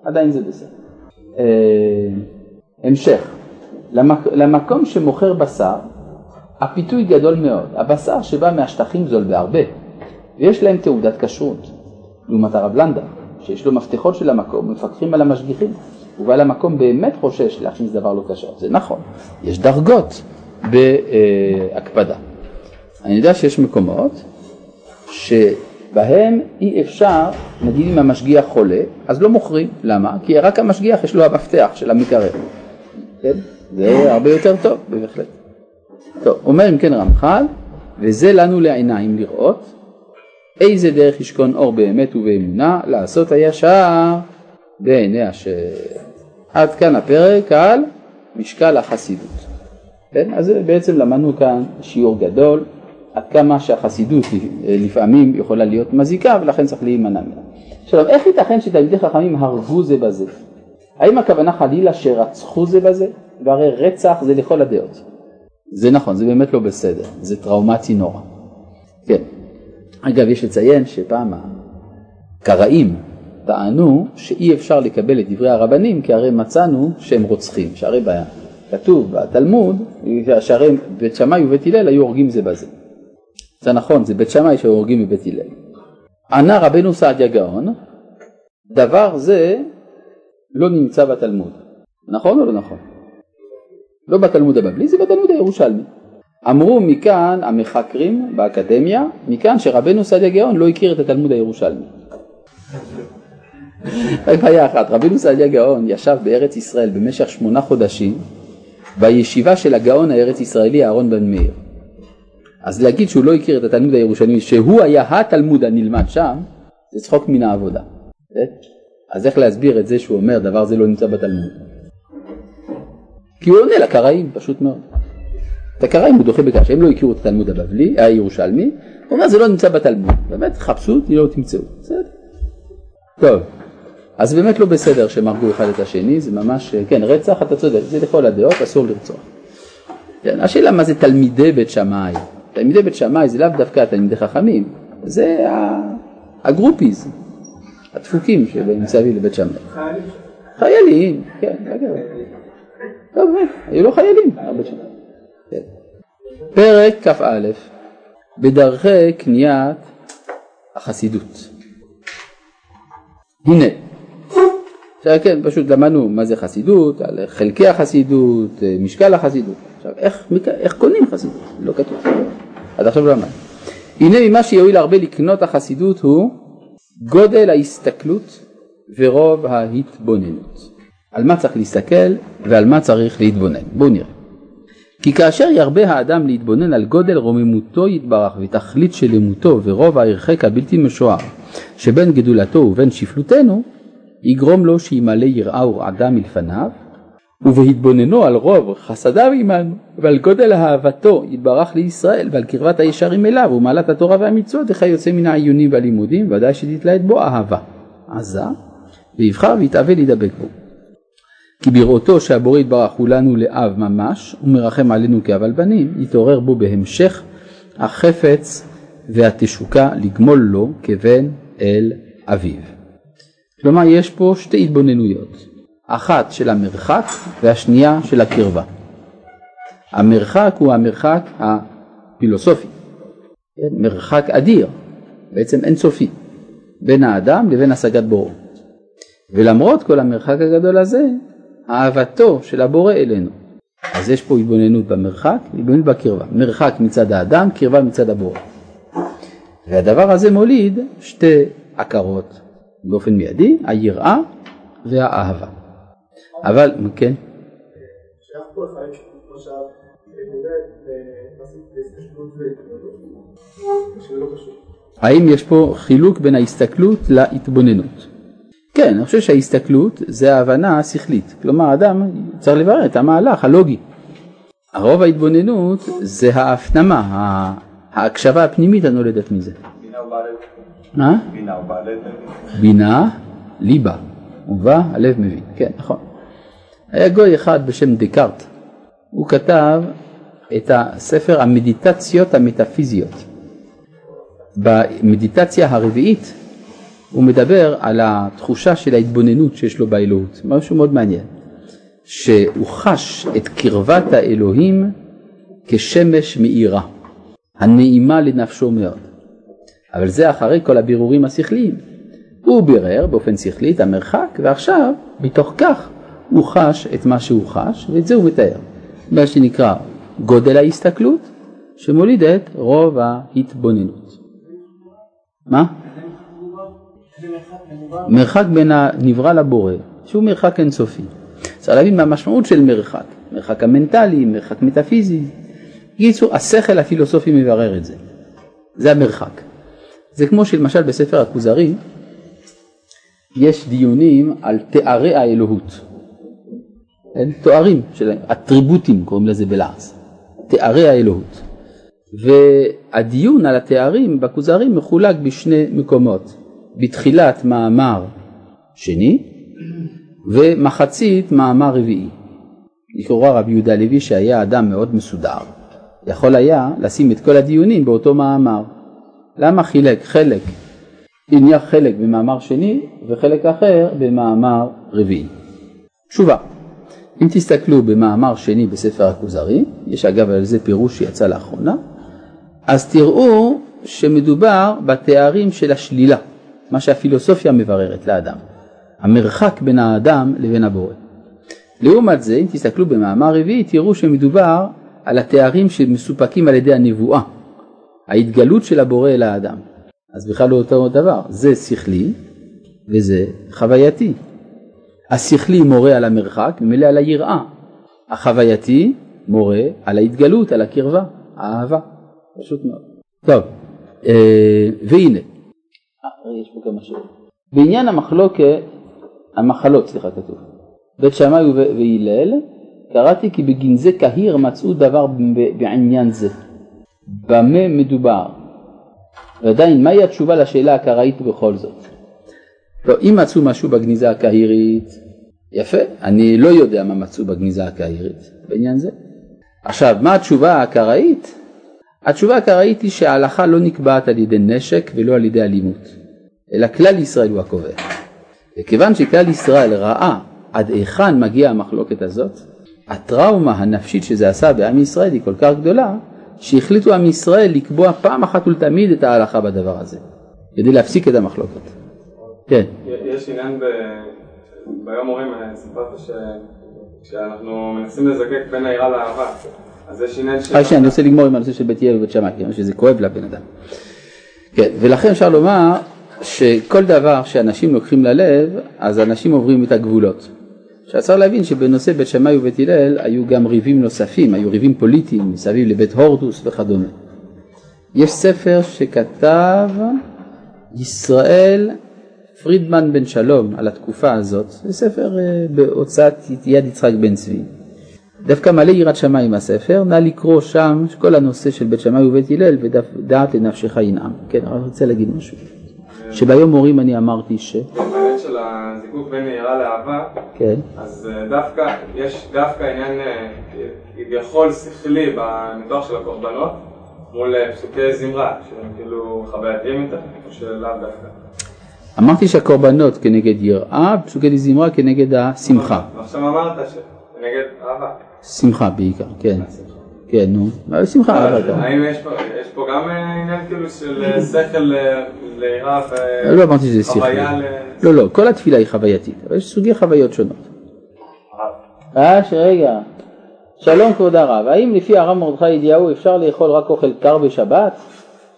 עדיין זה בסדר. המשך. למקום שמוכר בשר, הפיתוי גדול מאוד. הבשר שבא מהשטחים זול בהרבה, ויש להם תעודת כשרות. לעומת הרב לנדא, שיש לו מפתחות של המקום, מפקחים על המשגיחים, ובעל המקום באמת חושש להכניס דבר לא כשר. זה נכון, יש דרגות בהקפדה. אני יודע שיש מקומות שבהם אי אפשר, נגיד אם המשגיח חולה, אז לא מוכרים. למה? כי רק המשגיח יש לו המפתח של המקרר. כן? זה הרבה יותר טוב, בהחלט. טוב, אומר אם כן רמח"ל, וזה לנו לעיניים לראות, איזה דרך ישכון אור באמת ובאמונה, לעשות הישר בעיני השם. עד כאן הפרק על משקל החסידות. כן? אז בעצם למדנו כאן שיעור גדול, עד כמה שהחסידות לפעמים יכולה להיות מזיקה, ולכן צריך להימנע ממנה. שלום, איך ייתכן שתלמידי חכמים הרגו זה בזה? האם הכוונה חלילה שרצחו זה בזה? והרי רצח זה לכל הדעות. זה נכון, זה באמת לא בסדר, זה טראומטי נורא. כן. אגב, יש לציין שפעם הקראים טענו שאי אפשר לקבל את דברי הרבנים, כי הרי מצאנו שהם רוצחים, שהרי כתוב בתלמוד, שהרי בית שמאי ובית הלל היו הורגים זה בזה. זה נכון, זה בית שמאי שהיו הורגים בבית הלל. ענה רבינו סעדיה גאון, דבר זה לא נמצא בתלמוד. נכון או לא נכון? לא בתלמוד הבבלי, זה בתלמוד הירושלמי. אמרו מכאן המחקרים באקדמיה, מכאן שרבנו סעדיה גאון לא הכיר את התלמוד הירושלמי. רק בעיה אחת, רבנו סעדיה גאון ישב בארץ ישראל במשך 8 חודשים, בישיבה של הגאון הארץ ישראלי אהרן בן מאיר. אז להגיד שהוא לא הכיר את התלמוד הירושלמי, שהוא היה התלמוד הנלמד שם, זה צחוק מן העבודה. אז איך להסביר את זה שהוא אומר דבר זה לא נמצא בתלמוד? כי הוא עונה לקראים, פשוט מאוד. את הקראים הוא דוחה בקש, הם לא הכירו את התלמוד הבבלי, הירושלמי, הוא אומר, זה לא נמצא בתלמוד. באמת, חפשו, לא תמצאו. בסדר? טוב. אז באמת לא בסדר שמרגו אחד את השני, זה ממש, כן, רצח, אתה צודק, זה לכל הדעות, אסור לרצוח. כן, השאלה מה זה תלמידי בית שמאי. תלמידי בית שמאי זה לאו דווקא תלמידי חכמים, זה הגרופיז, הדפוקים שבמצבי לבית שמאי. חיילים, כן, אגב. טוב, היו לו חיילים. פרק כ"א, בדרכי קניית החסידות. הנה, כן, פשוט למדנו מה זה חסידות, על חלקי החסידות, משקל החסידות. עכשיו, איך קונים חסידות? לא כתוב. עד עכשיו למד. הנה ממה שיועיל הרבה לקנות החסידות הוא גודל ההסתכלות ורוב ההתבוננות. על מה צריך להסתכל ועל מה צריך להתבונן. בואו נראה. כי כאשר ירבה האדם להתבונן על גודל רוממותו יתברך ותכלית שלמותו ורוב ההרחק הבלתי משוער שבין גדולתו ובין שפלותנו, יגרום לו שימלא יראה ורעדה מלפניו, ובהתבוננו על רוב חסדיו עמנו ועל גודל אהבתו יתברך לישראל ועל קרבת הישרים אליו ומעלת התורה והמצוות, איך היוצא מן העיונים והלימודים, ודאי שתתלהט בו אהבה עזה ויבחר ויתאווה להידבק בו. כי בראותו שהבורא יתברך הוא לנו לאב ממש, ומרחם עלינו כאבל בנים, יתעורר בו בהמשך החפץ והתשוקה לגמול לו כבן אל אביו. כלומר, יש פה שתי התבוננויות, אחת של המרחק והשנייה של הקרבה. המרחק הוא המרחק הפילוסופי, מרחק אדיר, בעצם אינסופי, בין האדם לבין השגת בוראו. ולמרות כל המרחק הגדול הזה, אהבתו של הבורא אלינו. אז יש פה התבוננות במרחק, התבוננות בקרבה. מרחק מצד האדם, קרבה מצד הבורא. והדבר הזה מוליד שתי עקרות באופן מיידי, היראה והאהבה. אבל, כן? שייך פה אחד, כמו שאהב, האם יש פה חילוק בין ההסתכלות להתבוננות? כן, אני חושב שההסתכלות זה ההבנה השכלית. כלומר, האדם צריך לברר את המהלך הלוגי. הרוב ההתבוננות זה ההפנמה, ההקשבה הפנימית הנולדת מזה. בינה בינה הוא בעלת לב. בינה, ליבה, ובה הלב מבין, כן, נכון. היה גוי אחד בשם דקארט, הוא כתב את הספר המדיטציות המטאפיזיות. במדיטציה הרביעית הוא מדבר על התחושה של ההתבוננות שיש לו באלוהות, משהו מאוד מעניין, שהוא חש את קרבת האלוהים כשמש מאירה, הנעימה לנפשו מאוד. אבל זה אחרי כל הבירורים השכליים. הוא בירר באופן שכלי את המרחק, ועכשיו מתוך כך הוא חש את מה שהוא חש, ואת זה הוא מתאר. מה שנקרא גודל ההסתכלות, שמולידת רוב ההתבוננות. מה? מרחק בין הנברא לבורא, שהוא מרחק אינסופי. צריך להבין מה המשמעות של מרחק, מרחק המנטלי, מרחק מטאפיזי. גיצור, השכל הפילוסופי מברר את זה. זה המרחק. זה כמו שלמשל בספר הכוזרי, יש דיונים על תארי האלוהות. הם תוארים של אטריבוטים, קוראים לזה בלעז. תארי האלוהות. והדיון על התארים בכוזרים מחולק בשני מקומות. בתחילת מאמר שני, ומחצית מאמר רביעי. לכאורה רבי יהודה הלוי שהיה אדם מאוד מסודר. יכול היה לשים את כל הדיונים באותו מאמר. למה חילק חלק? עניין חלק במאמר שני וחלק אחר במאמר רביעי. תשובה. אם תסתכלו במאמר שני בספר הכוזרי, יש אגב על זה פירוש שיצא לאחרונה, אז תראו שמדובר בתארים של השלילה, מה שהפילוסופיה מבררת לאדם, המרחק בין האדם לבין הבורא. לעומת זה, אם תסתכלו במאמר רביעי, תראו שמדובר על התארים שמסופקים על ידי הנבואה, ההתגלות של הבורא אל האדם. אז בכלל לא אותו דבר, זה שכלי וזה חווייתי. השכלי מורה על המרחק, ממילא על היראה. החווייתי מורה על ההתגלות, על הקרבה, האהבה. פשוט מאוד. טוב, והנה. יש פה כמה שאלות. בעניין המחלות, כתוב. בית שמאי והלל, קראתי כי בגנזה קהיר מצאו דבר בעניין זה. במה מדובר? ועדיין, מהי התשובה לשאלה הקראית בכל זאת? לא, אם מצאו משהו בגניזה הקהירית, יפה, אני לא יודע מה מצאו בגניזה הקהירית, בעניין זה. עכשיו, מה התשובה הקראית? התשובה הקראית היא שההלכה לא נקבעת על ידי נשק ולא על ידי אלימות, אלא כלל ישראל הוא הקובע. וכיוון שכלל ישראל ראה עד איכן מגיעה המחלוקת הזאת, הטראומה הנפשית שזה עשה בעם ישראל היא כל כך גדולה, שהחליטו עם ישראל לקבוע פעם אחת ולתמיד את ההלכה בדבר הזה, כדי להפסיק את המחלוקת. כן. יש עניין ביום הורים, סיפרת שאנחנו מנסים לזקק בין העירה לאהבה, אז יש עניין ש... אני רוצה לגמור עם הנושא של בית הלל ובית שמאי, שזה כואב לבן אדם. כן, ולכן אפשר לומר שכל דבר שאנשים לוקחים ללב, אז אנשים עוברים את הגבולות. שאפשר להבין שבנושא בית שמאי ובית הלל היו גם ריבים נוספים, היו ריבים פוליטיים מסביב לבית הורדוס וכדומה. יש ספר שכתב ישראל פרידמן בן שלום על התקופה הזאת, זה ספר בהוצאת יד יצחק בן צבי. דווקא מלא יראת שמיים הספר, נא לקרוא שם כל הנושא של בית שמאי ובית הלל ודעת לנפשך ינעם. כן, אני רוצה להגיד משהו. שביום הורים אני אמרתי ש... באמת של הזיקוק בין יראה לאהבה, כן. אז דווקא, יש דווקא עניין כביכול שכלי בניתוח של הקורבנות, מול פסוקי זמרה, שהם כאילו חווייתיים איתם, או שלאו דווקא. אמרתי שהקורבנות כנגד יראה, פסוקי דה זמרה כנגד השמחה. ועכשיו אמרת שנגד אהבה. שמחה בעיקר, כן. כן, נו. שמחה אהבה גם. האם יש פה גם עניין כאילו של שכל ליראה וחוויה? לא אמרתי שזה שכל. לא, כל התפילה היא חווייתית, אבל יש סוגי חוויות שונות. רגע. שלום כבוד הרב, האם לפי הרב מרדכי אליהו אפשר לאכול רק אוכל קר בשבת?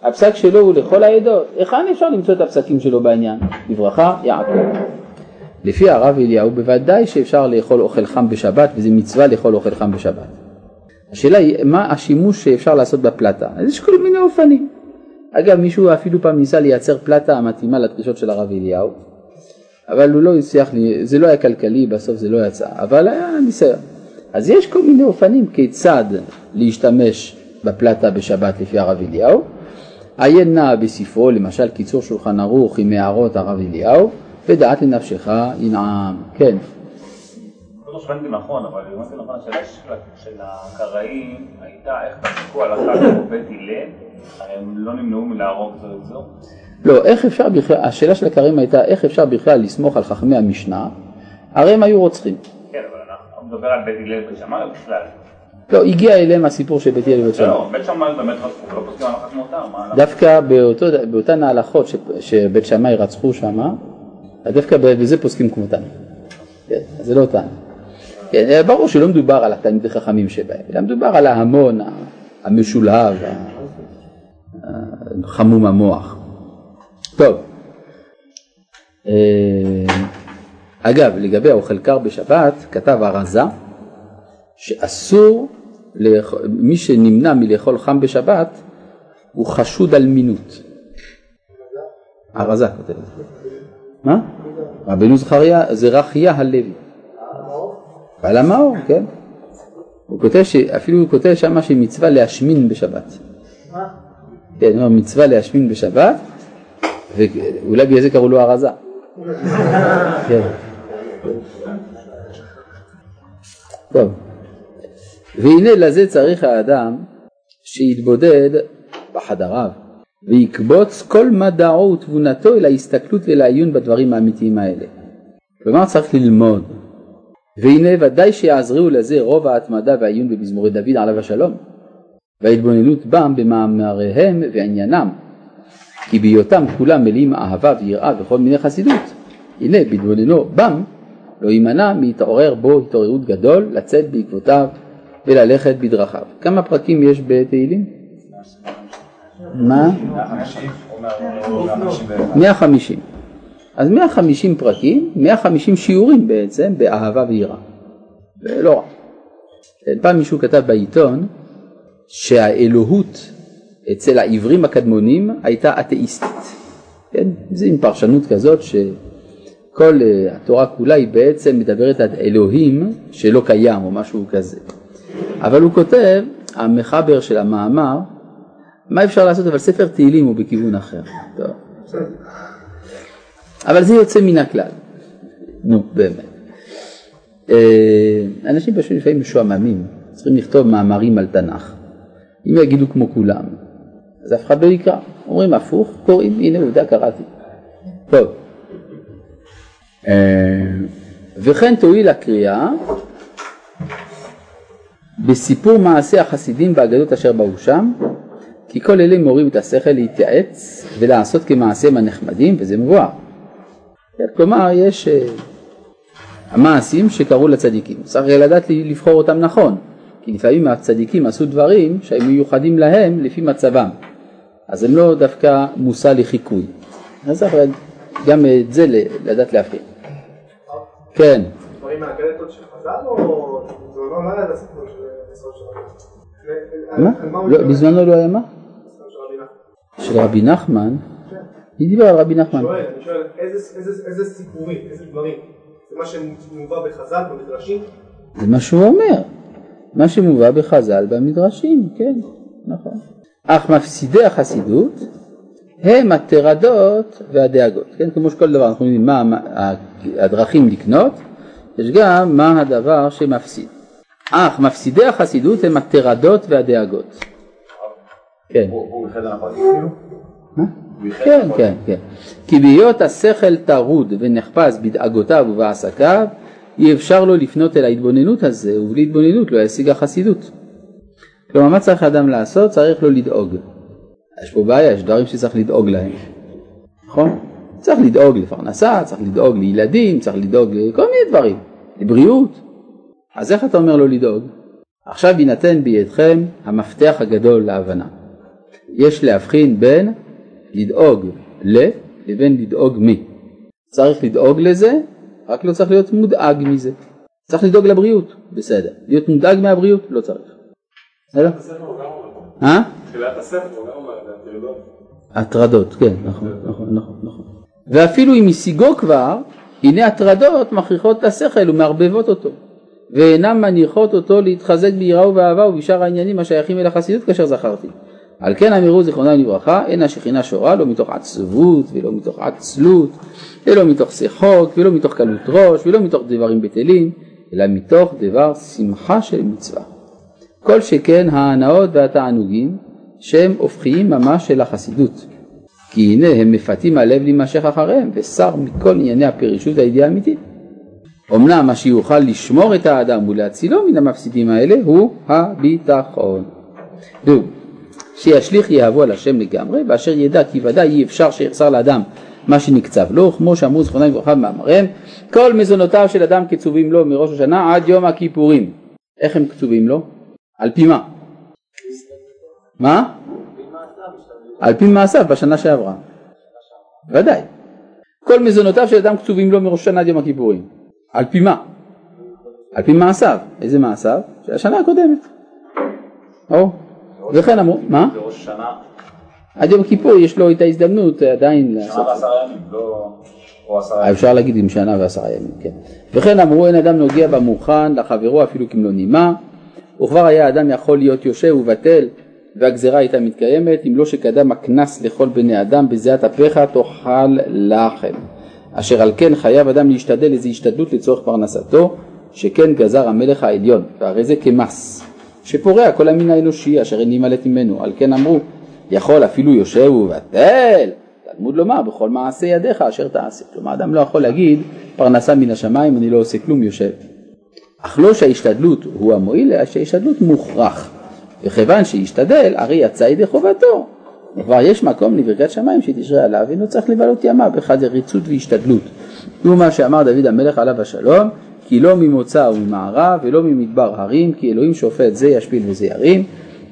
הפסק שלו הוא לכל העדות. איכן אפשר למצוא את הפסקים שלו בעניין? בברכה, יעקב. לפי הרב אליהו בוודאי שאפשר לאכול אוכל חם בשבת, וזה מצווה לאכול אוכל חם בשבת. השאלה היא, מה השימוש שאפשר לעשות בפלטה? אז יש כל מיני אופנים. אגב, מישהו אפילו פעם ניסה לייצר פלטה המתאימה לדרישות של הרב אליהו, אבל הוא לא הצליח, זה לא היה כלכלי, בסוף זה לא יצא, אבל היה ניסיון. אז יש כל מיני אופנים כיצד להשתמש בפלטה בשבת לפי הרב אליהו, עיין נא בספרו, למשל קיצור שולחן ערוך עם הערות הרב אליהו, ודעת לנפשך ינעם. כן. לא שכנתי נכון, אבל אם זה נכון, השאלה של הקראים הייתה איך תפסקו על החג ובית הלל, הם לא נמנעו מלהרוג זו את זו? לא, איך אפשר בכלל, השאלה של הקראים הייתה איך אפשר בכלל לסמוך על חכמי המשנה, הרי הם היו רוצחים. כן, אבל אנחנו מדבר על בית הלל ובית שמאי בכלל. לא, הגיע אליהם הסיפור של בית הלל ובית שמאי. לא, בית שמאי באמת רצחו, לא פוסקים הלכה כמותם. דווקא באותן ההלכות שבית שמאי רצחו שם, דווקא בזה פוסקים כמותם. כן, אז זה לא אותם. כן, ברור שלא מדובר על התלמידי חכמים שבהם, אלא מדובר על ההמון המשולב, חמום המוח. טוב. אגב, לגבי האוכל קר בשבת, כתב הרזה שאסור, מי שנמנע מלאכול חם בשבת, הוא חשוד על מינות. הרזה כותב. מה? רבינו זרחיה הלוי. על המאור, כן? הוא כותב, אפילו הוא כותב שמה שמצווה להשמין בשבת. מה? כן, הוא מצווה להשמין בשבת, ואולי בגלל זה קראו לו הרזה. כן. טוב. והנה לזה צריך האדם שיתבודד בחדריו, ויקבוץ כל מדעו ותבונתו אל ההסתכלות ולעיון בדברים האמיתיים האלה. כלומר צריך ללמוד. והנה ודאי שיעזרו לזה רוב ההתמדה והעיון במזמורי דוד עליו השלום, וההתבוננות בם במאמריהם ועניינם, כי בהיותם כולם מלאים אהבה ויראה וכל מיני חסידות. הנה בהתבוננו בם לא יימנע מהתעורר בו התעוררות גדול, לצאת בעקבותיו וללכת בדרכיו. כמה פרקים יש בתהילים? מה? 150. אז 150 פרקים, 150 שיעורים בעצם באהבה ויראה. ולא רע. פעם מישהו כתב בעיתון שהאלוהות אצל העברים הקדמונים הייתה אתאיסטית. כן? זה עם פרשנות כזאת שכל התורה כולה היא בעצם מדברת על אלוהים שלא קיים או משהו כזה. אבל הוא כותב, המחבר של המאמר, מה אפשר לעשות אבל ספר תהילים הוא בכיוון אחר. טוב. אבל זה יוצא מן הכלל. נו, באמת. אנשים פשוט לפעמים משועממים, צריכים לכתוב מאמרים על תנ"ך. אם יגידו כמו כולם, אז אף אחד לא יקרא. אומרים הפוך, קוראים, הנה עובדה, קראתי. טוב. וכן תועיל הקריאה, בסיפור מעשה החסידים והאגדות אשר באו שם, כי כל אלה מורים את השכל להתייעץ ולעשות כמעשיהם הנחמדים, וזה מבואר. כלומר, יש המעשים שקרו לצדיקים. צריך לדעת לבחור אותם נכון, כי לפעמים הצדיקים עשו דברים שהם מיוחדים להם לפי מצבם. אז הם לא דווקא מושא לחיקוי. אז צריך גם את זה לדעת להפעיל. כן. דברים מהגדתות של חז"ל או... זה לא מעלה את הסיפור של עשרות שרבים. מה? בזמנו לא היה מה? של רבי נחמן. היא דיבר על רבי נחמן. אני שואל, איזה סיפורים, איזה דברים? זה מה שמובא בחז"ל במדרשים? זה מה שהוא אומר. מה שמובא בחז"ל במדרשים, כן, נכון. אך מפסידי החסידות הם הטרדות והדאגות. כן, כמו שכל דבר אנחנו יודעים מה הדרכים לקנות, יש גם מה הדבר שמפסיד. אך מפסידי החסידות הם הטרדות והדאגות. כן. הוא בחדר הפרקים כאילו? מה? כן, כן, כן. כי בהיות השכל טרוד ונחפז בדאגותיו ובעסקיו, אי אפשר לו לפנות אל ההתבוננות הזה, ובלי התבוננות לא ישיג החסידות. כלומר, מה צריך האדם לעשות? צריך לו לדאוג. יש פה בעיה, יש דברים שצריך לדאוג להם. נכון? צריך לדאוג לפרנסה, צריך לדאוג לילדים, צריך לדאוג לכל מיני דברים, לבריאות. אז איך אתה אומר לו לדאוג? עכשיו יינתן בידכם המפתח הגדול להבנה. יש להבחין בין לדאוג לבין לדאוג מי. צריך לדאוג לזה, רק לא צריך להיות מודאג מזה. צריך לדאוג לבריאות, בסדר. להיות מודאג מהבריאות, לא צריך. בסדר? תחילת הספר, הוא גם אומר, הטרדות. הטרדות, כן, נכון. ואפילו אם השיגו כבר, הנה הטרדות מכריחות את השכל ומערבבות אותו. ואינם מניחות אותו להתחזק ביראה ובאהבה ובשאר העניינים השייכים אל החסידות כאשר זכרתי. על כן אמירו זיכרונה לברכה, אין השכינה שורה לא מתוך עצבות ולא מתוך עצלות, ולא מתוך שיחוק ולא מתוך קלות ראש ולא מתוך דברים בטלים, אלא מתוך דבר שמחה של מצווה. כל שכן ההנאות והתענוגים שהם הופכים ממש של החסידות, כי הנה הם מפתים הלב להימשך אחריהם ושר מכל ענייני הפרישות והידיעה האמיתית. אמנם מה שיוכל לשמור את האדם ולהצילו מן המפסידים האלה הוא הביטחון. דו, שישליך יהבו על השם לגמרי, באשר ידע כי ודאי אי אפשר שיחסר לאדם מה שנקצב לו, כמו שאמרו זכרונם לברכה במאמריהם, כל מזונותיו של אדם קצובים לו מראש השנה עד יום הכיפורים. איך הם קצובים לו? על פי מה? מה? על פי מעשיו בשנה שעברה. ודאי. כל מזונותיו של אדם קצובים לו מראש השנה עד יום הכיפורים. על פי מה? על פי מעשיו. איזה מעשיו? של השנה הקודמת. או? וכן אמרו, מה? בראש השנה. עד יום כיפור יש לו את ההזדמנות עדיין לעשות. שנה ועשרה ימים, או עשרה ימים. אפשר להגיד עם שנה ועשרה ימים, כן. וכן אמרו, אין אדם נוגע במוכן לחברו אפילו כמלוא נימה, וכבר היה אדם יכול להיות יושב ובטל, והגזרה הייתה מתקיימת, אם לא שקדם הכנס לכל בני אדם, בזיעת אפיך תאכל לחם. אשר על כן חייב אדם להשתדל איזו השתדלות לצורך פרנסתו, שכן גזר המלך העליון, והרי זה כמס, שפורע כל המין האנושי אשר אין להימלט ממנו. על כן אמרו, יכול אפילו יושב ובטל, תלמוד לומר, בכל מעשה ידיך אשר תעשה. כלומר, אדם לא יכול להגיד, פרנסה מן השמיים, אני לא עושה כלום, יושב. אך לא שההשתדלות הוא המועיל, אלא שההשתדלות מוכרח. וכיוון שהשתדל, הרי יצא ידי חובתו. וכבר יש מקום לברכת שמיים שתשרה עליו, אינו צריך לבלות ימיו, אחד ריצות והשתדלות. הוא מה שאמר דוד המלך עליו השלום, כי לא ממוצא וממערב ולא ממדבר הרים, כי אלוהים שופט זה ישפיל וזה ירים.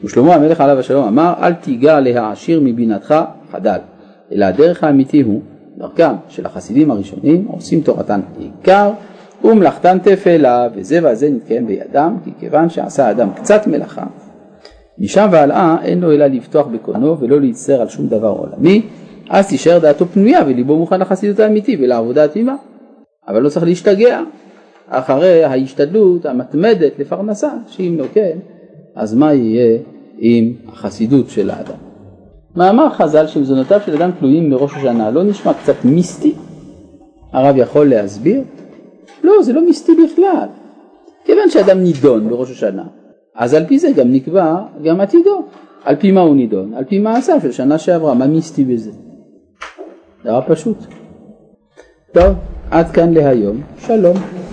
ושלמה המלך עליו השלום אמר, אל תיגע להעשיר מבינתך חדל, אלא הדרך האמיתי הוא, דרכם של החסידים הראשונים, עושים תורתן עיקר, ומלאכתן תפלה, וזה וזה נתקיים בידם, כי כיוון שעשה האדם קצת מלאכה, משם ועלה אין לו אלא לפתוח בקונו ולא להצטער על שום דבר עולמי, אז תישאר דעתו פנויה וליבו מוכן לחסידות האמיתי ולעבודה התמימה. אבל לא צריך להשתגע אחרי ההשתדלות המתמדת לפרנסה, שאם לא כן, אז מה יהיה עם החסידות של האדם? מאמר חז"ל שמזונותיו של אדם תלויים מראש השנה, לא נשמע קצת מיסטי? הרב יכול להסביר? לא, זה לא מיסטי בכלל. כיוון שאדם נידון בראש השנה, אז על פי זה גם נקבע גם עתידו. על פי מה הוא נידון? על פי מעשיו של שנה שעברה. מה מיסטי בזה? דבר פשוט. טוב, עד כאן להיום. שלום.